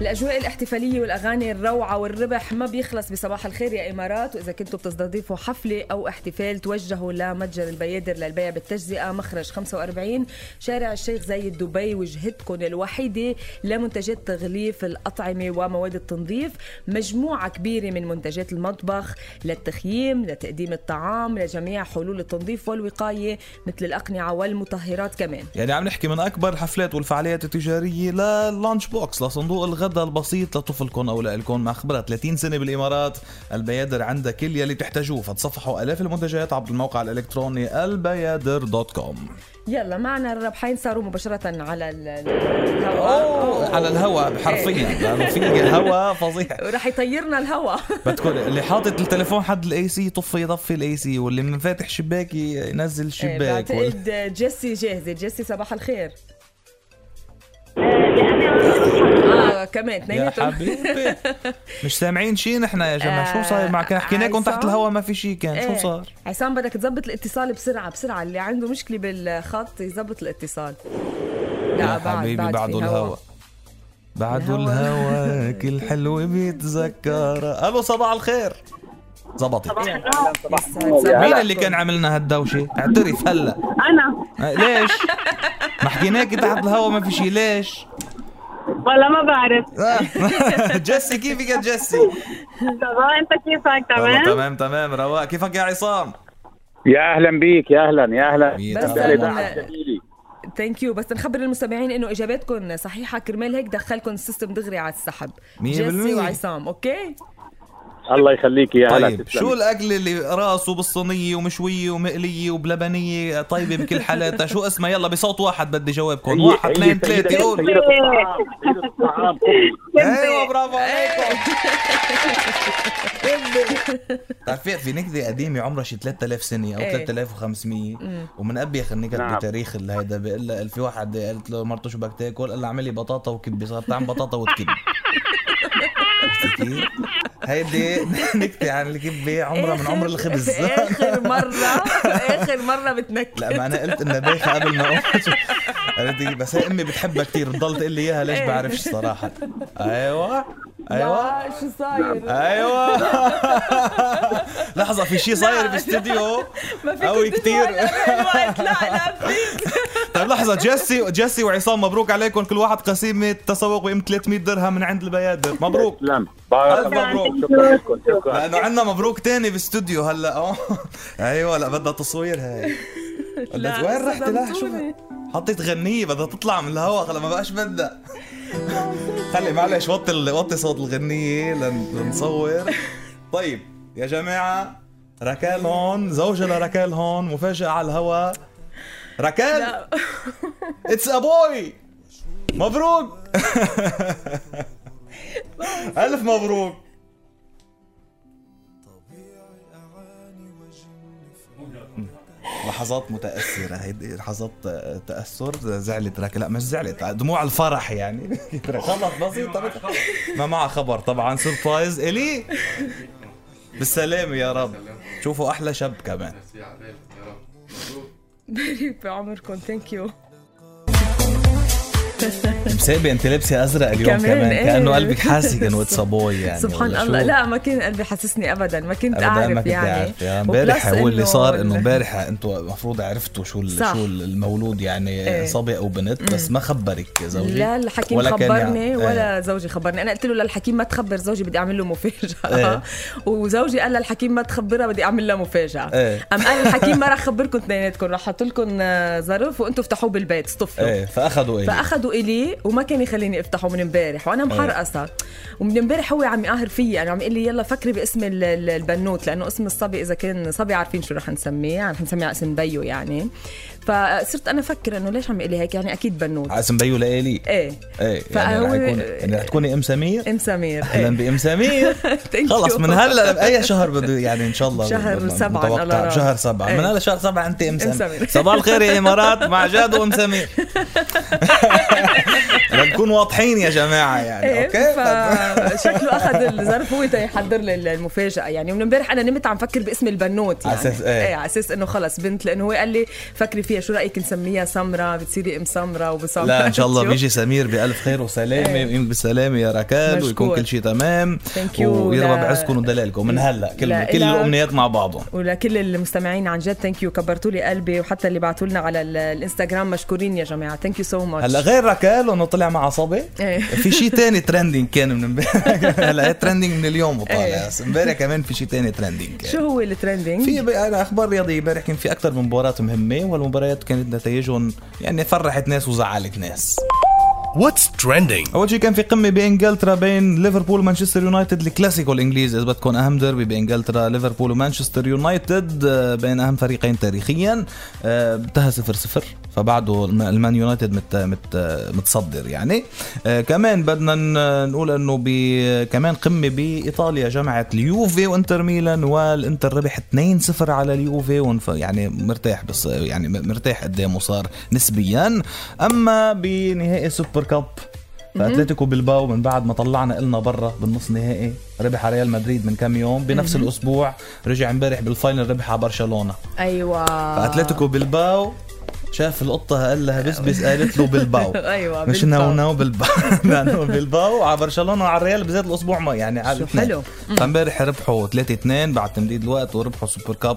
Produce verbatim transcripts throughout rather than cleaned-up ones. الأجواء الاحتفالية والأغاني الروعة والربح ما بيخلص بصباح الخير يا إمارات. وإذا كنتوا بتستضيفوا حفلة أو احتفال توجهوا لمتجر البيادر للبيع بالتجزئة، مخرج خمسة وأربعين شارع الشيخ زايد دبي، وجهتكم الوحيدة لمنتجات تغليف الأطعمة ومواد التنظيف. مجموعة كبيرة من منتجات المطبخ للتخييم، لتقديم الطعام، لجميع حلول التنظيف والوقاية مثل الأقنعة والمطهرات كمان. يعني عم نحكي من أكبر حفلات والفعاليات التجارية للانش بوكس، لصندوق الغد البسيط لطفلكم أو لألكم. مع خبرة ثلاثين سنة بالإمارات، البيادر عندك كل يلي تحتاجوه، فتصفحوا آلاف المنتجات عبر الموقع الإلكتروني البيادر دوت كوم. يلا معنا الربحين صاروا مباشرة على الهواء، على الهواء حرفيا، لأنه في الهواء فظيع ورح يطيرنا الهواء. بتقول اللي حاطط التليفون حد الاي سي طفي يطفي الاي سي، واللي من فاتح شباك ينزل الشباك. بعتقد جيسي جاهزة. جيسي صباح الخير. آه كمان يا حبيبي مش سامعين شيء نحن يا جماعة. شو صار معك؟ حكيناكم تحت الهواء ما في شيء كان. شو صار؟ عصام بدك تزبط الاتصال بسرعة بسرعة، اللي عنده مشكلة بالخط يزبط الاتصل. لا بعد بعد بعده الهواء، بعده الهواء كل حلو بيتذكر. ألو صباح الخير. زبطت. مين اللي كان عملنا هالدوشة؟ اعترف هلا. أنا. ليش؟ ما حكيناكي تحت الهواء ما في شيء، ليش؟ والله ما بعرف. جيسي كيفك يا جيسي؟ تمام انت كيفك؟ تمام تمام تمام رواق. كيفك يا عصام؟ يا اهلا بيك. يا اهلا يا اهلا. بس ثانك يو. بس نخبر المستمعين انه اجاباتكم صحيحه، كرمال هيك دخلكم السيستم دغري على السحب. جيسي وعصام اوكي. الله يخليك يا هلا. طيب شو الاكل اللي راسه بالصينيه ومشويه ومقليه وبلبنيه طيبه بكل حالاتها؟ شو اسمها؟ يلا بصوت واحد بدي جوابكم. واحد اثنين ثلاثه قول. ايوه برافو عليكم. تعرفي في نكذه قديمه عمرها شي ثلاثة آلاف سنة او ثلاثة آلاف وخمسمية، ومن ابيخ النكت بتاريخ هذا. بقول لها في واحد قالت له مرته شو بدك تاكل؟ قال لها اعملي بطاطا وكبه. صارت تعمل بطاطا وتكبه. هيدي نكتي عن الكبة عمرها من عمر الخبز. آخر مرة آخر مرة بتنكت. لا ما أنا قلت إنها بايخة قبل ما أقول، بس هي أمي بتحبها كتير ضلت تقول لي إياها ليش بعرفش صراحة. أيوة أيوة شو صاير؟ أيوة لحظة في شي صاير باستديو قوي كتير. لا لا فيك. طيب لحظة. جيسي جيسي وعصام مبروك عليكم، كل واحد قسيمة تسوق بقيمة ثلاثمية درهم من عند البيادر. مبروك. ألف مبروك. لأنه عندنا مبروك تاني باستوديو هلا. اه أيوة لا بدها تصوير هاي. لا وين رحت؟ لا شو حطيت غنية بدها تطلع من الهواء خلا ما بقاش بدها. خلي معلش وطي وطي صوت الغنية لنصور. طيب يا جماعة ركال هون، زوجنا ركال هون، مفاجأة على الهواء. ركال اتس ا بوي. مبروك. ألف مبروك. لحظات متأثرة هيدي، لحظات تأثر. زعلت ركال؟ لا مش زعلت، دموع الفرح يعني. خلص بسيطة ما معها خبر طبعا. سيربرايز إلي بالسلامة يا رب. شوفوا أحلى شاب كمان بريك بعمركم. ثانك يو. سابي انت لابسه ازرق اليوم كمان, كمان. إيه. كانه قلبك حاسس كان واتسابوي يعني. سبحان الله. لا ما كان قلبي حاسسني ابدا. ما كنت أبداً اعرف ما كنت يعني امبارح يعني. هو اللي صار انه امبارح انتوا المفروض عرفتوا شو شو المولود يعني. إيه. صبي او بنت. م. بس ما خبرك زوجي؟ لا الحكيم ولا خبرني ولا. إيه. زوجي خبرني. انا قلت له للحكيم ما تخبر زوجي بدي اعمل له مفاجاه. إيه. وزوجي قال للحكيم ما تخبرها بدي اعمل لها مفاجاه. إيه. ام قال الحكيم ما راح اخبركم اثنيناتكم، راح احط لكم ظرف وانتوا افتحوه بالبيت اصطفوا. إيه. فاخذوا إيه. فاخذوا إلي وما كان يخليني افتحه من امبارح وانا محرقصه. ومن امبارح هو عم يقهر فيي، انا عم يقول لي يلا فكري باسم البنوت، لانه اسم الصبي اذا كان صبي عارفين شو رح نسميه، رح نسميه على اسم بيو يعني. فصرت انا افكر انه ليش عم يقول لي هيك يعني، اكيد بنوت على اسم بيو لالي. ايه ايه يعني رح يكون يعني رح تكوني ام سمير. ام سمير. اهلا بام سمير. خلص من هلا باي شهر بده يعني ان شاء الله شهر سبعة. الله شهر سبعة. من هلا شهر سبعة انت ام سمير. صباح الخير يا امارات مع جاد وام سمير. نكون واضحين يا جماعه يعني. اوكي شكله اخذ الظرف هو يحضر للمفاجاه يعني. ومن امبارح انا نمت عم فكر باسم البنوت يعني اساس ايه, ايه اساس انه خلص بنت, لانه هو قال لي فكري فيها شو رايك نسميها سمره, بتصيري ام سمره وبسمره. لا ان شاء الله بيجي سمير بالف خير وسلامه ايه. بالسلامه يا ركاد ويكون كل شيء تمام ويربى بعزكم ودلالكم من هلا كل كل الامنيات مع بعضهم. ولكل المستمعين عن جد ثانك يو, كبرتوا لي قلبي, وحتى اللي بعثوا لنا على الانستغرام مشكورين يا جماعه ثانك يو سو ماتش. هلا غير ركال انه طلع مع صبي في شيء تاني ترندينج كان من امبارح. هلا ترندينج من اليوم وطالع امبارح كمان في شيء تاني ترندينج. شو هو الترندينج؟ في انا اخبار رياضيه امبارح كان في اكثر من مباراه مهمه والمباريات كانت نتائجهم يعني فرحت ناس وزعلت ناس. What's trending؟ أول شيء كان في قمة بإنجلترا بين ليفربول ومانشستر يونايتد, الكلاسيكو الإنجليزي إذا بتكون أهم دربي بإنجلترا, ليفربول ومانشستر يونايتد بين أهم فريقين تاريخيا, انتهى صفر صفر فبعده المان يونايتد مت مت متصدر يعني. كمان بدنا نقول إنه كمان قمة بإيطاليا جمعت اليوفي وإنتر ميلان, والإنتر ربح اثنين صفر على اليوفي ونف يعني مرتاح, بس يعني مرتاح قدامه صار نسبيا. أما بنهائي سوبر كاب فأتليتكو بلباو من بعد ما طلعنا إلنا برا بالنص نهائي ربح ريال مدريد من كم يوم بنفس مم. الأسبوع رجع امبارح بالفاينل ربح على برشلونه. أيوة فأتليتكو بلباو شاف القطة قال لها بس بس قالت له بلباو. أيوة مش ناو ناو بلباو لأنه بلباو على برشلونة وعلى الريال بزيت الأسبوع ما يعني على حلو. فامبارح ربحوا ثلاثة اثنين بعد تمديد الوقت وربحوا سوبر كاب,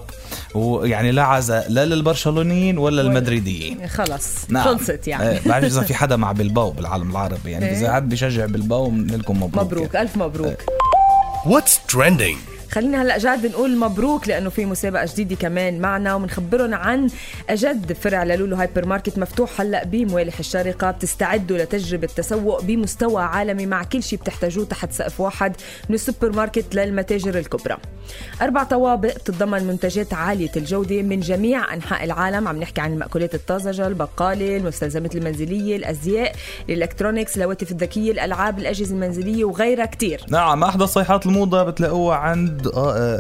ويعني لا عزاء لا للبرشلونيين ولا المدريديين خلص نعم. خلصت يعني بعد إذا في حدا مع بلباو بالعالم العربي يعني إذا حد بيشجع بلباو منلكم مبروك مبروك ألف مبروك. What's trending؟ خلينا هلأ جاد نقول مبروك لأنه في مسابقة جديدة كمان معنا ومنخبرهم عن أجد فرع لولو هايبر ماركت مفتوح هلأ بموالح الشارقة, بتستعدوا لتجربة تسوق بمستوى عالمي مع كل شيء بتحتاجوه تحت سقف واحد من السوبر ماركت للمتاجر الكبرى. أربع طوابق تتضمن منتجات عالية الجودة من جميع أنحاء العالم, عم نحكي عن المأكولات الطازجة, البقالة, المستلزمات المنزلية, الأزياء, الإلكترونيكس, الهواتف الذكية, الألعاب, الأجهزة المنزلية وغيرها كتير. نعم أحدى صيحات الموضة بتلاقوها عند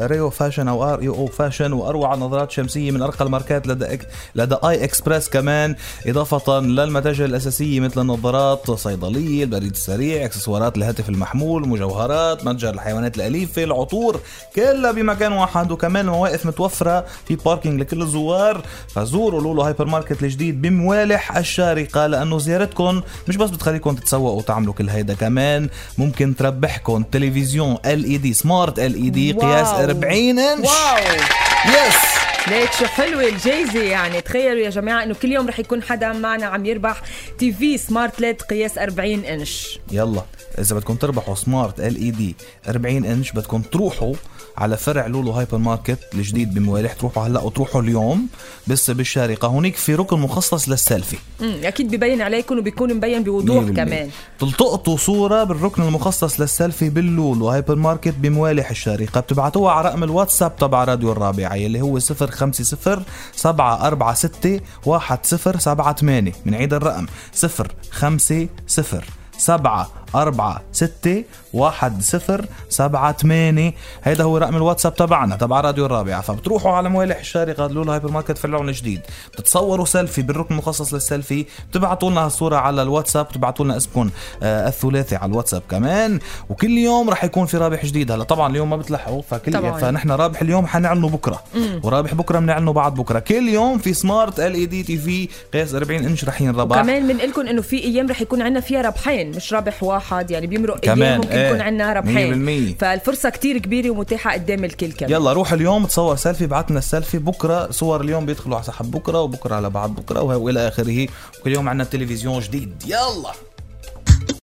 ريو فاشن أو آر يو فاشن, وأروع نظارات شمسية من أرقى الماركات لدى لدى اي إكسبرس كمان, إضافة للمتاجر الأساسية مثل النظارات, صيدلية, البريد السريع, إكسسوارات الهاتف المحمول, مجوهرات, متجر الحيوانات الأليفة, العطور, كلها بمكان واحد. وكمان مواقف متوفرة في باركينج لكل الزوار, فزوروا لولو هايبر ماركت الجديد بموالح الشارقة لأنه زيارتكم مش بس بتخليكم تتسوقوا وتعملوا كل هيدا, كمان ممكن تربحكم تلفزيون إل إي دي سمارت إل إي دي قياس أربعين إنش. واو يس ليك شو حلوة الجايزة يعني. تخيلوا يا جماعة إنه كل يوم رح يكون حدا معنا عم يربح تي في سمارت ليد قياس أربعين إنش. يلا إذا بدكم تربحوا سمارت إل إي دي أربعين إنش بدكم تروحوا على فرع لولو هايبر ماركت الجديد بموالح, تروحوا هلا وتروحوا اليوم بس بالشارقة, هونيك في ركن مخصص للسيلفي. امم اكيد ببين عليكم وبيكون مبين بوضوح مية بالمية. كمان تلتقطوا صورة بالركن المخصص للسيلفي باللولو هايبر ماركت بموالح الشارقة, بتبعتوها على رقم الواتساب تبع راديو الرابعة اللي هو صفر خمسة صفر سبعة أربعة ستة واحد صفر سبعة ثمانية. بنعيد الرقم صفر خمسة صفر سبعة أربعة ستة واحد صفر سبعة ثمانية. هيدا هو رقم الواتساب تبعنا تبع راديو الرابعة. فبتروحوا على موالح الشارقة لولو هايبر ماركت في اللون الجديد, بتتصوروا سيلفي بالركن المخصص للسيلفي, بتبعتوا لنا هالصورة على الواتساب, بتبعتوا لنا اسمكم آه الثلاثي على الواتساب كمان, وكل يوم رح يكون في رابح جديد. هلا طبعا اليوم ما بتلحقوا فكل فنحن رابح اليوم حنعلنه بكره مم. ورابح بكره بنعلنه بعد بكره. كل يوم في سمارت ال اي دي تي في قياس أربعين انش رح ينربح. كمان بنقلكم انه في ايام رح يكون عندنا فيها ربحين مش رابح واحد يعني, بيمرق ايام ممكن يكون عندنا ربحين, فالفرصه كتير كبيره ومتاحه قدام الكل. كمان يلا روح اليوم تصور سيلفي, بعتنا السيلفي بكره, صور اليوم بيدخلوا على سحب بكره وبكره على بعد بكره وإلى اخره. كل يوم عندنا تلفزيون جديد. يلا